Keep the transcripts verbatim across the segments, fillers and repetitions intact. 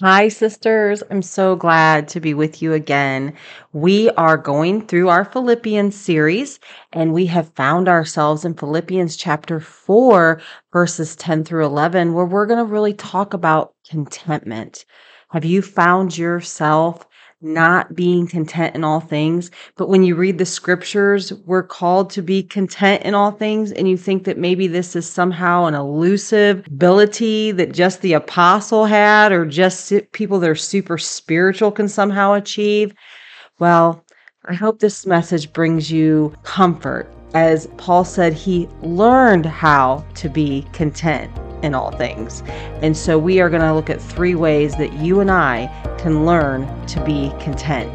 Hi, sisters. I'm so glad to be with you again. We are going through our Philippians series, and we have found ourselves in Philippians chapter four, verses ten through eleven, where we're going to really talk about contentment. Have you found yourself not being content in all things? But when you read the scriptures, we're called to be content in all things, and you think that maybe this is somehow an elusive ability that just the apostle had, or just people that are super spiritual can somehow achieve. Well, I hope this message brings you comfort. As Paul said, he learned how to be content in all things. And so we are going to look at three ways that you and I can learn to be content.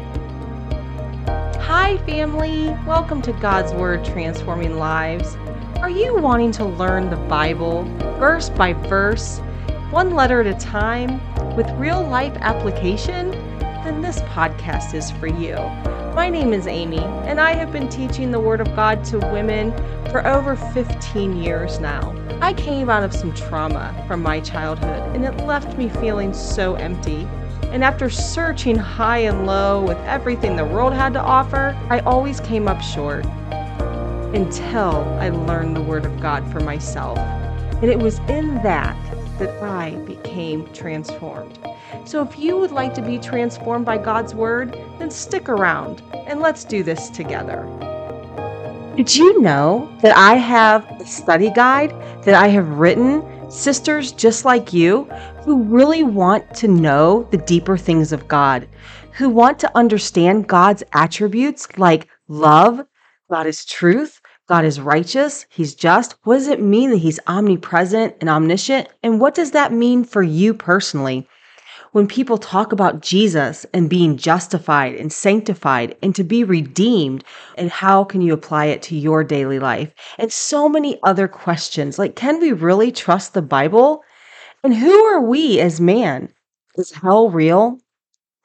Hi, family. Welcome to God's Word Transforming Lives. Are you wanting to learn the Bible verse by verse, one letter at a time, with real life application? Then this podcast is for you. My name is Amy, and I have been teaching the Word of God to women for over fifteen years now. I came out of some trauma from my childhood, and it left me feeling so empty. And after searching high and low with everything the world had to offer, I always came up short until I learned the Word of God for myself. And it was in that that I became transformed. So if you would like to be transformed by God's Word, then stick around and let's do this together. Did you know that I have a study guide that I have written, sisters just like you, who really want to know the deeper things of God, who want to understand God's attributes like love, God is truth, God is righteous, He's just. What does it mean that He's omnipresent and omniscient? And what does that mean for you personally? When people talk about Jesus and being justified and sanctified and to be redeemed, and how can you apply it to your daily life? And so many other questions, like, can we really trust the Bible? And who are we as man? Is hell real?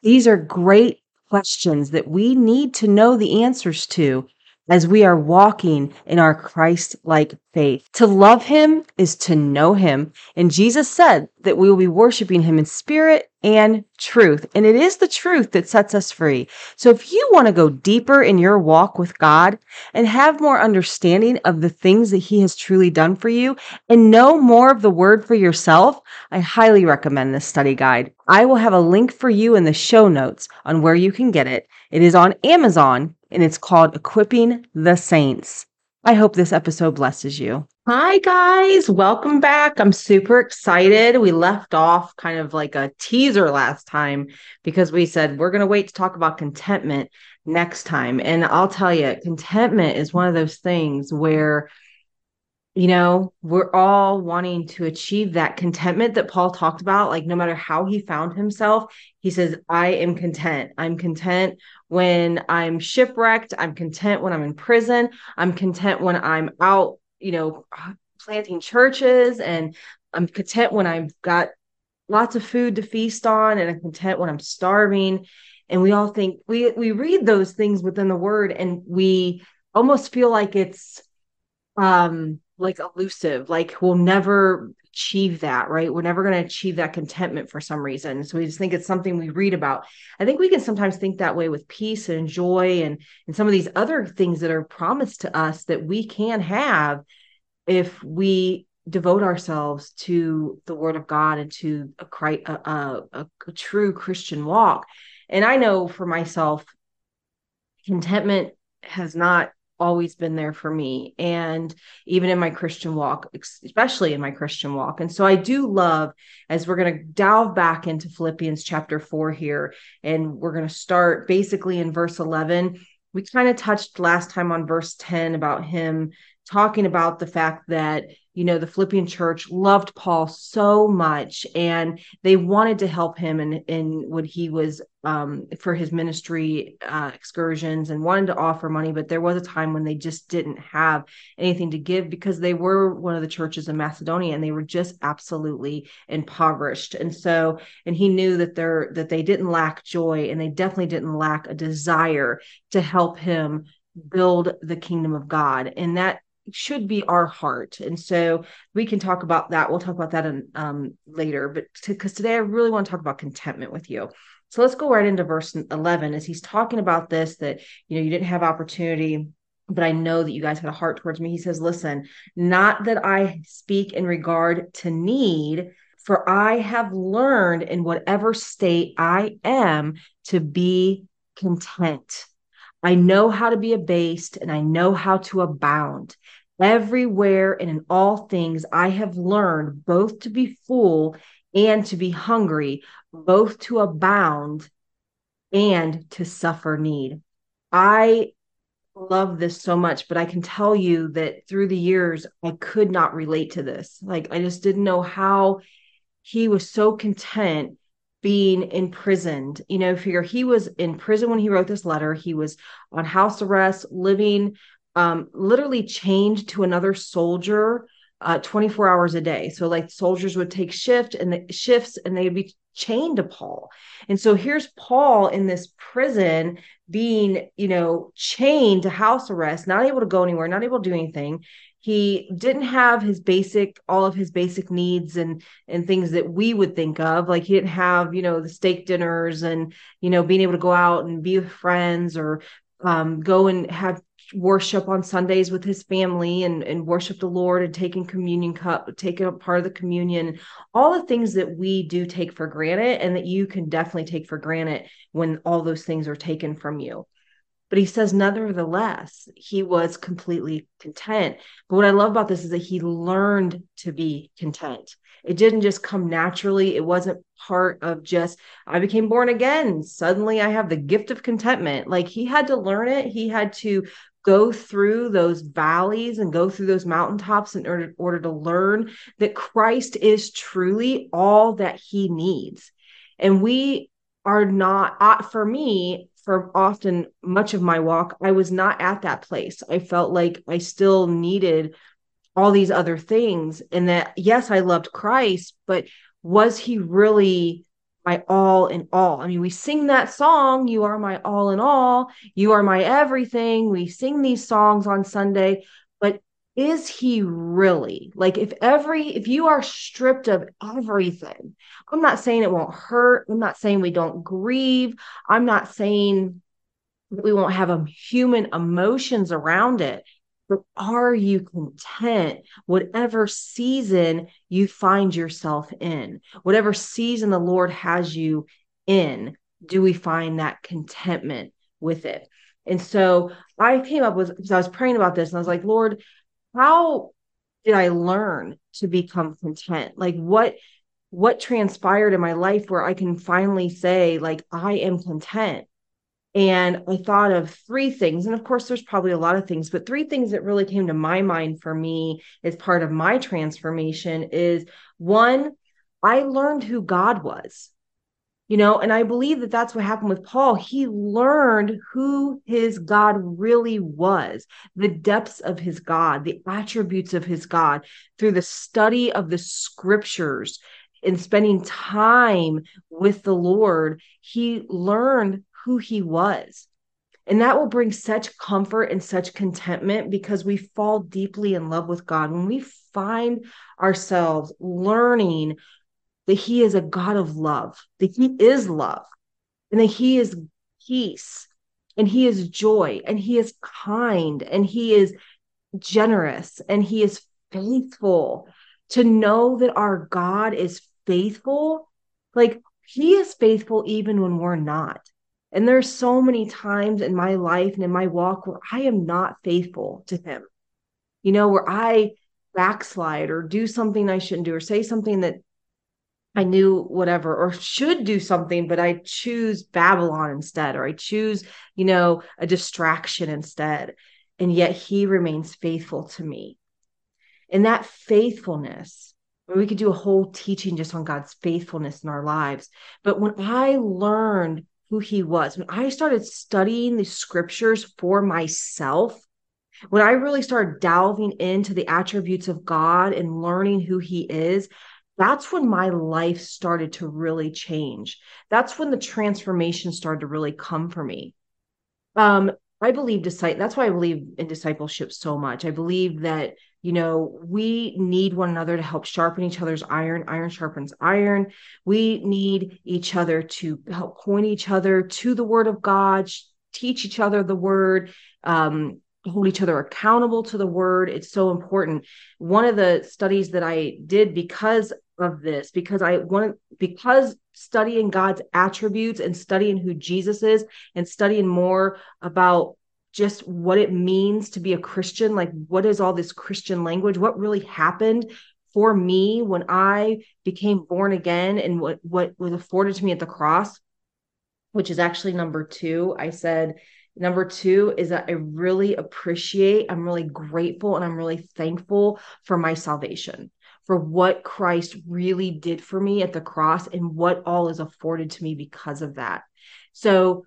These are great questions that we need to know the answers to as we are walking in our Christ-like faith. To love Him is to know Him. And Jesus said that we will be worshiping Him in spirit and truth. And it is the truth that sets us free. So if you want to go deeper in your walk with God and have more understanding of the things that He has truly done for you and know more of the Word for yourself, I highly recommend this study guide. I will have a link for you in the show notes on where you can get it. It is on Amazon, and it's called Equipping the Saints. I hope this episode blesses you. Hi, guys. Welcome back. I'm super excited. We left off kind of like a teaser last time because we said we're going to wait to talk about contentment next time. And I'll tell you, contentment is one of those things where, you know, we're all wanting to achieve that contentment that Paul talked about. Like, no matter how he found himself, he says, I am content. I'm content when I'm shipwrecked. I'm content when I'm in prison. I'm content when I'm out, you know, planting churches. And I'm content when I've got lots of food to feast on. And I'm content when I'm starving. And we all think, we, we read those things within the Word, and we almost feel like it's, um, like elusive, like we'll never achieve that, right? We're never going to achieve that contentment for some reason. So we just think it's something we read about. I think we can sometimes think that way with peace and joy and, and some of these other things that are promised to us that we can have if we devote ourselves to the Word of God and to a, a, a, a true Christian walk. And I know for myself, contentment has not always been there for me. And even in my Christian walk, especially in my Christian walk. And so I do love, as we're going to delve back into Philippians chapter four here, and we're going to start basically in verse eleven. We kind of touched last time on verse ten about him talking about the fact that, you know, the Philippian church loved Paul so much and they wanted to help him in, in what he was um, for his ministry uh, excursions, and wanted to offer money. But there was a time when they just didn't have anything to give because they were one of the churches in Macedonia and they were just absolutely impoverished. And so, and he knew that they're, that they didn't lack joy, and they definitely didn't lack a desire to help him build the kingdom of God. And that should be our heart. And so we can talk about that. We'll talk about that in, um, later, but because today I really want to talk about contentment with you. So let's go right into verse eleven as he's talking about this, that, you know, you didn't have opportunity, but I know that you guys had a heart towards me. He says, listen, not that I speak in regard to need, for I have learned in whatever state I am to be content. I know how to be abased and I know how to abound. Everywhere and in all things, I have learned both to be full and to be hungry, both to abound and to suffer need. I love this so much, but I can tell you that through the years, I could not relate to this. Like, I just didn't know how he was so content being imprisoned. You know, figure he was in prison when he wrote this letter. He was on house arrest, living, um, literally chained to another soldier, uh, twenty-four hours a day. So like soldiers would take shift and the shifts and they'd be chained to Paul. And so here's Paul in this prison being, you know, chained to house arrest, not able to go anywhere, not able to do anything. He didn't have his basic, all of his basic needs and, and things that we would think of. Like he didn't have, you know, the steak dinners and, you know, being able to go out and be with friends or um, go and have worship on Sundays with his family and, and worship the Lord and taking communion cup, taking a part of the communion, all the things that we do take for granted and that you can definitely take for granted when all those things are taken from you. But he says, nevertheless, he was completely content. But what I love about this is that he learned to be content. It didn't just come naturally. It wasn't part of just, I became born again. Suddenly I have the gift of contentment. Like he had to learn it. He had to go through those valleys and go through those mountaintops in order, order to learn that Christ is truly all that he needs. And we are not, uh, for me, for often much of my walk, I was not at that place. I felt like I still needed all these other things. And that, yes, I loved Christ, but was he really my all in all? I mean, we sing that song, you are my all in all, you are my everything. We sing these songs on Sunday, but is he really? Like if every, if you are stripped of everything, I'm not saying it won't hurt. I'm not saying we don't grieve. I'm not saying that we won't have um, human emotions around it, but are you content whatever season you find yourself in, whatever season the Lord has you in? Do we find that contentment with it? And so I came up with, because I was praying about this and I was like, Lord, how did I learn to become content? Like what, what transpired in my life where I can finally say like, I am content? And I thought of three things. And of course there's probably a lot of things, but three things that really came to my mind for me as part of my transformation is one, I learned who God was, you know, and I believe that that's what happened with Paul. He learned who his God really was, the depths of his God, the attributes of his God through the study of the scriptures and spending time with the Lord. He learned who he was. And that will bring such comfort and such contentment because we fall deeply in love with God. When we find ourselves learning that he is a God of love, that he is love, and that he is peace, and he is joy, and he is kind, and he is generous, and he is faithful. To know that our God is faithful, like he is faithful even when we're not. And there's so many times in my life and in my walk where I am not faithful to him, you know, where I backslide or do something I shouldn't do or say something that I knew whatever, or should do something, but I choose Babylon instead, or I choose, you know, a distraction instead. And yet he remains faithful to me. And that faithfulness, we could do a whole teaching just on God's faithfulness in our lives. But when I learned who he was, when I started studying the scriptures for myself, when I really started delving into the attributes of God and learning who he is, that's when my life started to really change. That's when the transformation started to really come for me. Um, I believe, that's why I believe in discipleship so much. I believe that, you know, we need one another to help sharpen each other's iron. Iron sharpens iron. We need each other to help point each other to the word of God, teach each other the word, um, hold each other accountable to the word. It's so important. One of the studies that I did because of this, because I wanted, because studying God's attributes and studying who Jesus is and studying more about just what it means to be a Christian, like what is all this Christian language, what really happened for me when I became born again and what, what was afforded to me at the cross, which is actually number two. I said, number two is that I really appreciate, I'm really grateful, and I'm really thankful for my salvation, for what Christ really did for me at the cross and what all is afforded to me because of that. So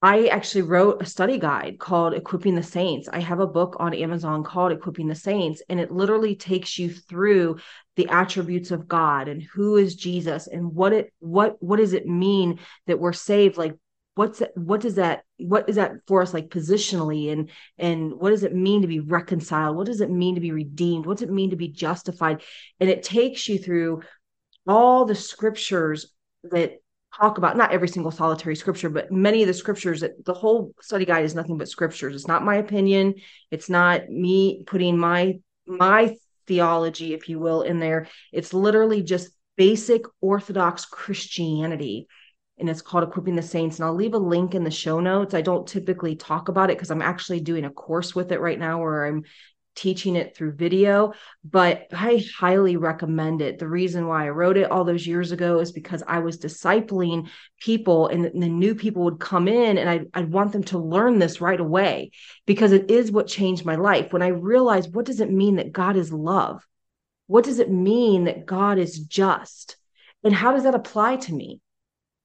I actually wrote a study guide called Equipping the Saints. I have a book on Amazon called Equipping the Saints, and it literally takes you through the attributes of God and who is Jesus and what it what what does it mean that we're saved? Like what's what does that what is that for us, like positionally, and and what does it mean to be reconciled? What does it mean to be redeemed? What does it mean to be justified? And it takes you through all the scriptures that talk about, not every single solitary scripture, but many of the scriptures. That the whole study guide is nothing but scriptures. It's not my opinion. It's not me putting my, my theology, if you will, in there. It's literally just basic Orthodox Christianity. And it's called Equipping the Saints. And I'll leave a link in the show notes. I don't typically talk about it because I'm actually doing a course with it right now where I'm teaching it through video, but I highly recommend it. The reason why I wrote it all those years ago is because I was discipling people, and the, and the new people would come in, and I, I'd want them to learn this right away, because it is what changed my life. When I realized, what does it mean that God is love? What does it mean that God is just? And how does that apply to me?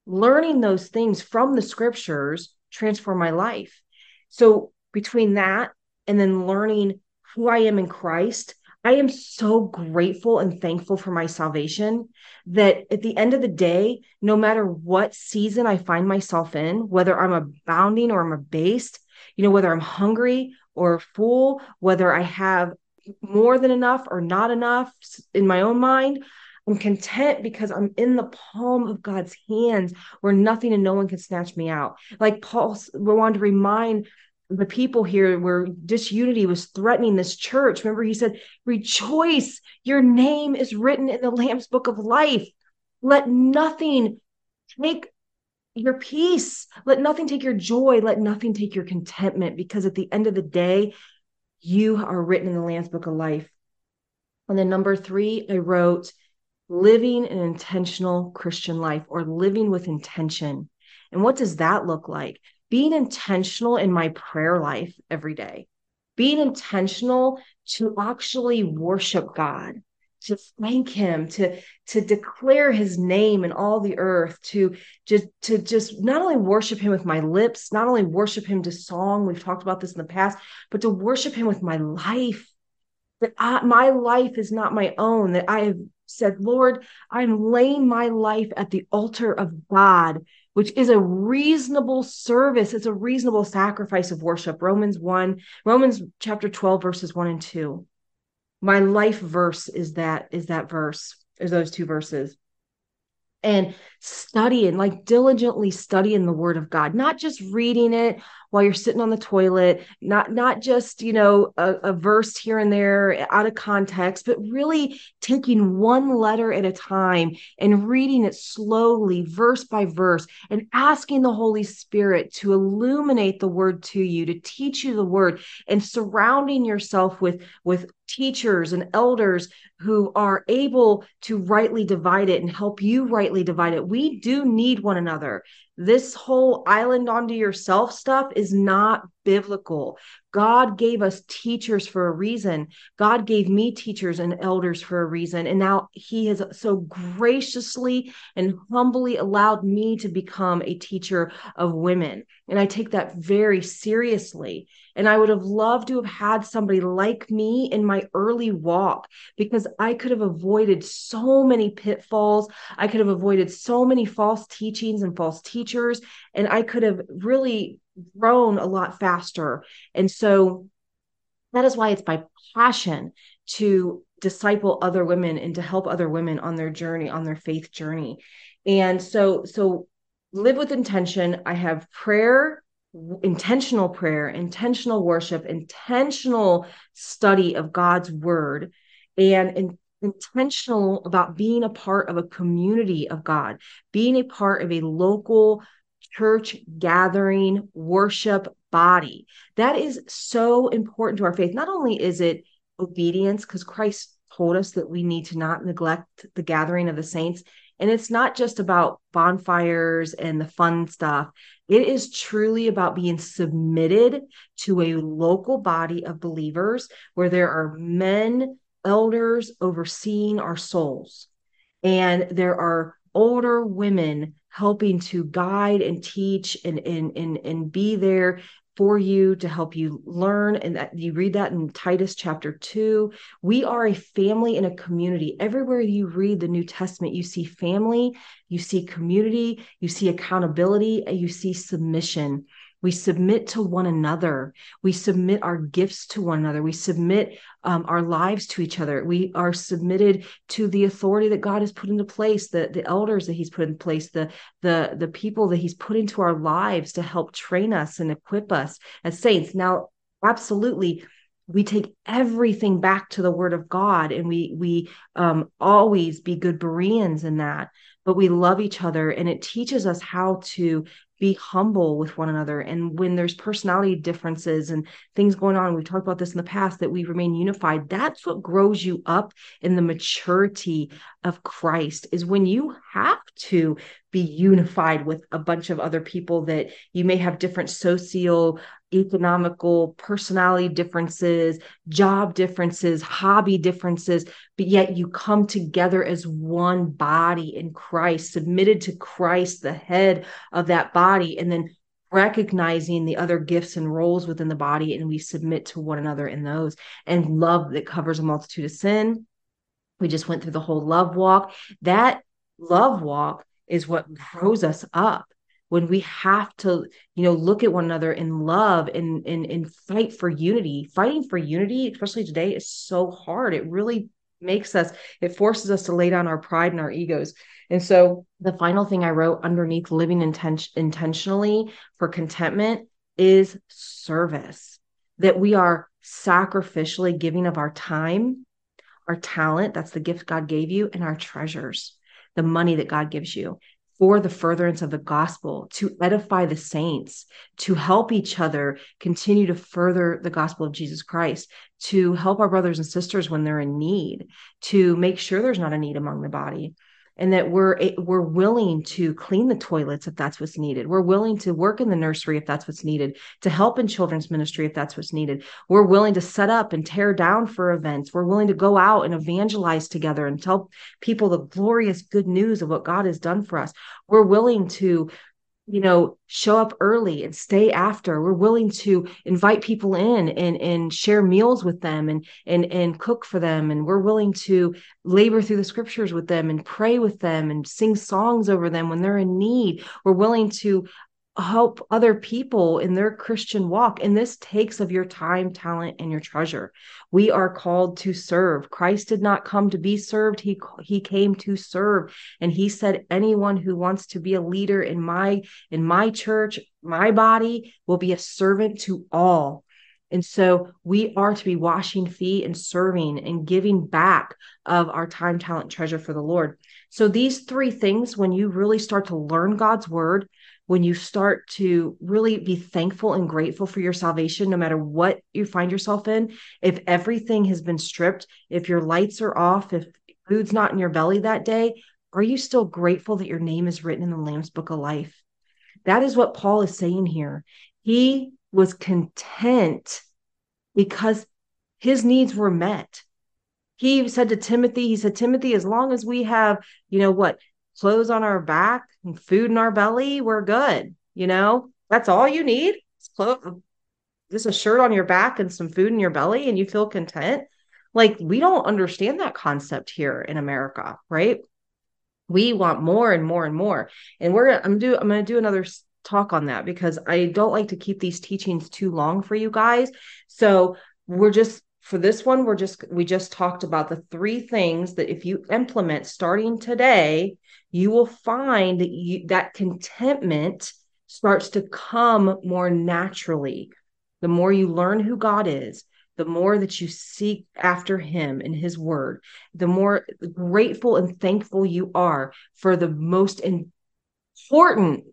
Learning those things from the scriptures transformed my life. So between that and then learning who I am in Christ, I am so grateful and thankful for my salvation that at the end of the day, no matter what season I find myself in, whether I'm abounding or I'm abased, you know, whether I'm hungry or full, whether I have more than enough or not enough in my own mind, I'm content because I'm in the palm of God's hands where nothing and no one can snatch me out. Like Paul, we wanted to remind the people here where disunity was threatening this church. Remember, he said, rejoice, your name is written in the Lamb's book of life. Let nothing take your peace. Let nothing take your joy. Let nothing take your contentment, because at the end of the day, you are written in the Lamb's book of life. And then number three, I wrote living an intentional Christian life, or living with intention. And what does that look like? Being intentional in my prayer life every day, being intentional to actually worship God, to thank him, to, to declare his name in all the earth, to just, to just not only worship him with my lips, not only worship him to song, we've talked about this in the past, but to worship him with my life, that I, my life is not my own, that I have said, Lord, I'm laying my life at the altar of God, which is a reasonable service. It's a reasonable sacrifice of worship. Romans one, Romans chapter twelve, verses one and two. My life verse is that, is that verse, is those two verses. And studying, like diligently studying the word of God, not just reading it while you're sitting on the toilet, not, not just, you know, a, a verse here and there out of context, but really taking one letter at a time and reading it slowly, verse by verse, and asking the Holy Spirit to illuminate the word to you, to teach you the word, and surrounding yourself with, with teachers and elders who are able to rightly divide it and help you rightly divide it. We do need one another. This whole island onto yourself stuff is not biblical. God gave us teachers for a reason. God gave me teachers and elders for a reason. And now he has so graciously and humbly allowed me to become a teacher of women. And I take that very seriously. And I would have loved to have had somebody like me in my early walk, because I could have avoided so many pitfalls. I could have avoided so many false teachings and false teachers. And I could have really grown a lot faster. And so that is why it's my passion to disciple other women and to help other women on their journey, on their faith journey. And so, so live with intention. I have prayer, intentional prayer, intentional worship, intentional study of God's word, and in, intentional about being a part of a community of God, being a part of a local church gathering, worship body. That is so important to our faith. Not only is it obedience, because Christ told us that we need to not neglect the gathering of the saints. And it's not just about bonfires and the fun stuff. It is truly about being submitted to a local body of believers where there are men, elders overseeing our souls. And there are older women helping to guide and teach and, and, and, and be there for you to help you learn. And that you read that in Titus chapter two. We are a family and a community. Everywhere you read the New Testament, you see family, you see community, you see accountability, and you see submission. We submit to one another. We submit our gifts to one another. We submit um, our lives to each other. We are submitted to the authority that God has put into place, the, the elders that he's put in place, the, the, the people that he's put into our lives to help train us and equip us as saints. Now, absolutely, we take everything back to the word of God, and we we um, always be good Bereans in that, but we love each other, and it teaches us how to be humble with one another. And when there's personality differences and things going on, we've talked about this in the past, that we remain unified. That's what grows you up in the maturity of Christ, is when you have to be unified with a bunch of other people that you may have different socio economical personality differences, job differences, hobby differences, but yet you come together as one body in Christ, submitted to Christ, the head of that body, and then recognizing the other gifts and roles within the body. And we submit to one another in those, and love that covers a multitude of sin. We just went through the whole love walk. That love walk is what grows us up. When we have to, you know, look at one another in love and, and, and fight for unity. Fighting for unity, especially today, is so hard. It really makes us, it forces us to lay down our pride and our egos. And so the final thing I wrote underneath living inten- intentionally for contentment is service. That we are sacrificially giving of our time, our talent, that's the gift God gave you, and our treasures, the money that God gives you, for the furtherance of the gospel, to edify the saints, to help each other continue to further the gospel of Jesus Christ, to help our brothers and sisters when they're in need, to make sure there's not a need among the body, and that we're we're willing to clean the toilets if that's what's needed. We're willing to work in the nursery if that's what's needed, to help in children's ministry if that's what's needed. We're willing to set up and tear down for events. We're willing to go out and evangelize together and tell people the glorious good news of what God has done for us. We're willing to, you know, show up early and stay after. We're willing to invite people in and, and share meals with them and, and, and cook for them. And we're willing to labor through the scriptures with them and pray with them and sing songs over them when they're in need. We're willing to help other people in their Christian walk. And this takes of your time, talent, and your treasure. We are called to serve. Christ did not come to be served. He, he came to serve. And he said, anyone who wants to be a leader in my, in my church, my body, will be a servant to all. And so we are to be washing feet and serving and giving back of our time, talent, treasure for the Lord. So these three things, when you really start to learn God's word, when you start to really be thankful and grateful for your salvation, no matter what you find yourself in, if everything has been stripped, if your lights are off, if food's not in your belly that day, are you still grateful that your name is written in the Lamb's book of life? That is what Paul is saying here. He was content because his needs were met. He said to Timothy, he said, Timothy, as long as we have, you know what, clothes on our back and food in our belly, we're good. You know, that's all you need. Just a shirt on your back and some food in your belly and you feel content. Like, we don't understand that concept here in America, right? We want more and more and more. And we're, I'm do, I'm going to do another talk on that, because I don't like to keep these teachings too long for you guys. So we're just, for this one, we're just, we just talked about the three things that if you implement starting today, you will find that you, that contentment starts to come more naturally. The more you learn who God is, the more that you seek after him and his word, the more grateful and thankful you are for the most important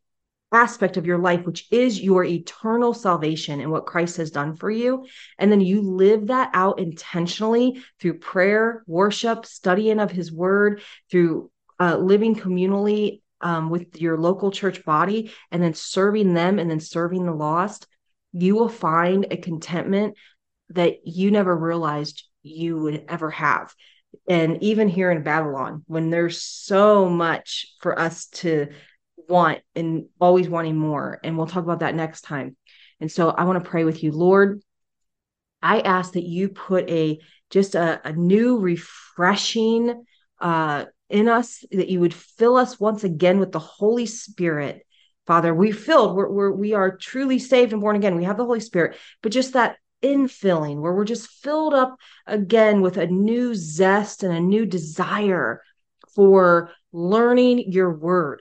aspect of your life, which is your eternal salvation and what Christ has done for you. And then you live that out intentionally through prayer, worship, studying of his word, through uh, living communally um, with your local church body, and then serving them and then serving the lost. You will find a contentment that you never realized you would ever have. And even here in Babylon, when there's so much for us to want and always wanting more, and we'll talk about that next time. And so I want to pray with you. Lord, I ask that you put a, just a, a new refreshing uh, in us, that you would fill us once again with the Holy Spirit. Father, we filled, we're, we're, we are truly saved and born again. We have the Holy Spirit, but just that infilling, where we're just filled up again with a new zest and a new desire for learning your word,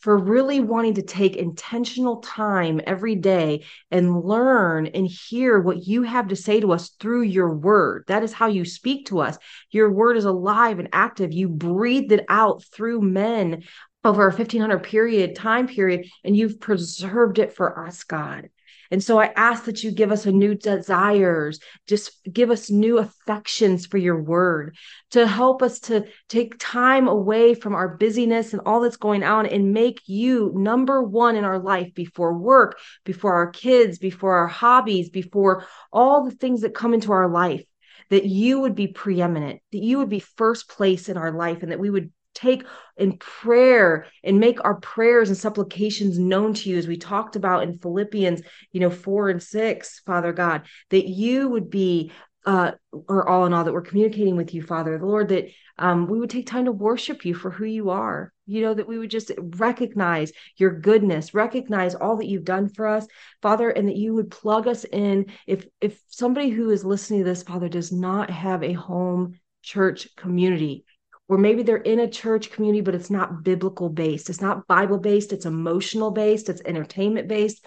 for really wanting to take intentional time every day and learn and hear what you have to say to us through your word. That is how you speak to us. Your word is alive and active. You breathed it out through men over a fifteen hundred period time period, and you've preserved it for us, God. And so I ask that you give us a new desires, just give us new affections for your word, to help us to take time away from our busyness and all that's going on and make you number one in our life, before work, before our kids, before our hobbies, before all the things that come into our life, that you would be preeminent, that you would be first place in our life, and that we would take in prayer and make our prayers and supplications known to you, as we talked about in Philippians, you know, four and six, Father God, that you would be, uh, or all in all, that we're communicating with you, Father, Lord, that um, we would take time to worship you for who you are, you know, that we would just recognize your goodness, recognize all that you've done for us, Father, and that you would plug us in. If, if somebody who is listening to this, Father, does not have a home church community, or maybe they're in a church community, but it's not biblical based. It's not Bible based. It's emotional based. It's entertainment based.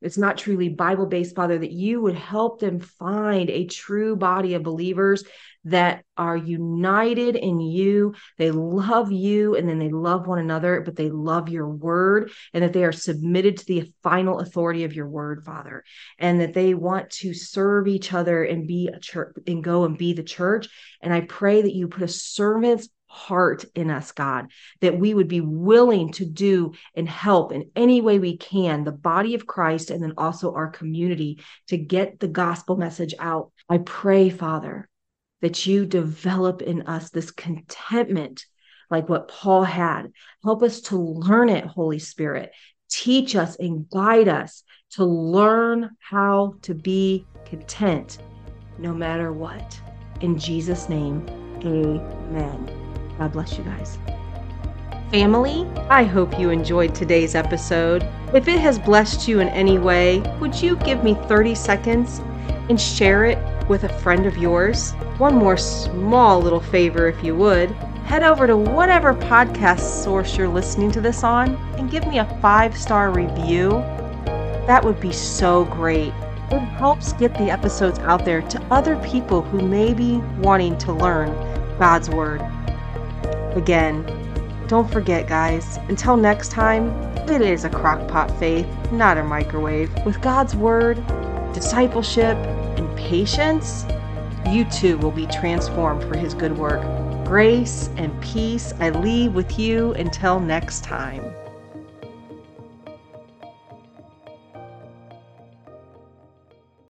It's not truly Bible based, Father, that you would help them find a true body of believers that are united in you. They love you, and then they love one another, but they love your word, and that they are submitted to the final authority of your word, Father, and that they want to serve each other and be a church and go and be the church. And I pray that you put a servant's heart in us, God, that we would be willing to do and help in any way we can, the body of Christ, and then also our community, to get the gospel message out. I pray, Father, that you develop in us this contentment, like what Paul had. Help us to learn it, Holy Spirit. Teach us and guide us to learn how to be content, no matter what. In Jesus' name, amen. God bless you guys. Family, I hope you enjoyed today's episode. If it has blessed you in any way, would you give me thirty seconds and share it with a friend of yours? One more small little favor, if you would. Head over to whatever podcast source you're listening to this on and give me a five-star review. That would be so great. It helps get the episodes out there to other people who may be wanting to learn God's Word. Again, don't forget, guys, until next time, it is a crockpot faith, not a microwave. With God's word, discipleship, and patience, you too will be transformed for his good work. Grace and peace I leave with you until next time.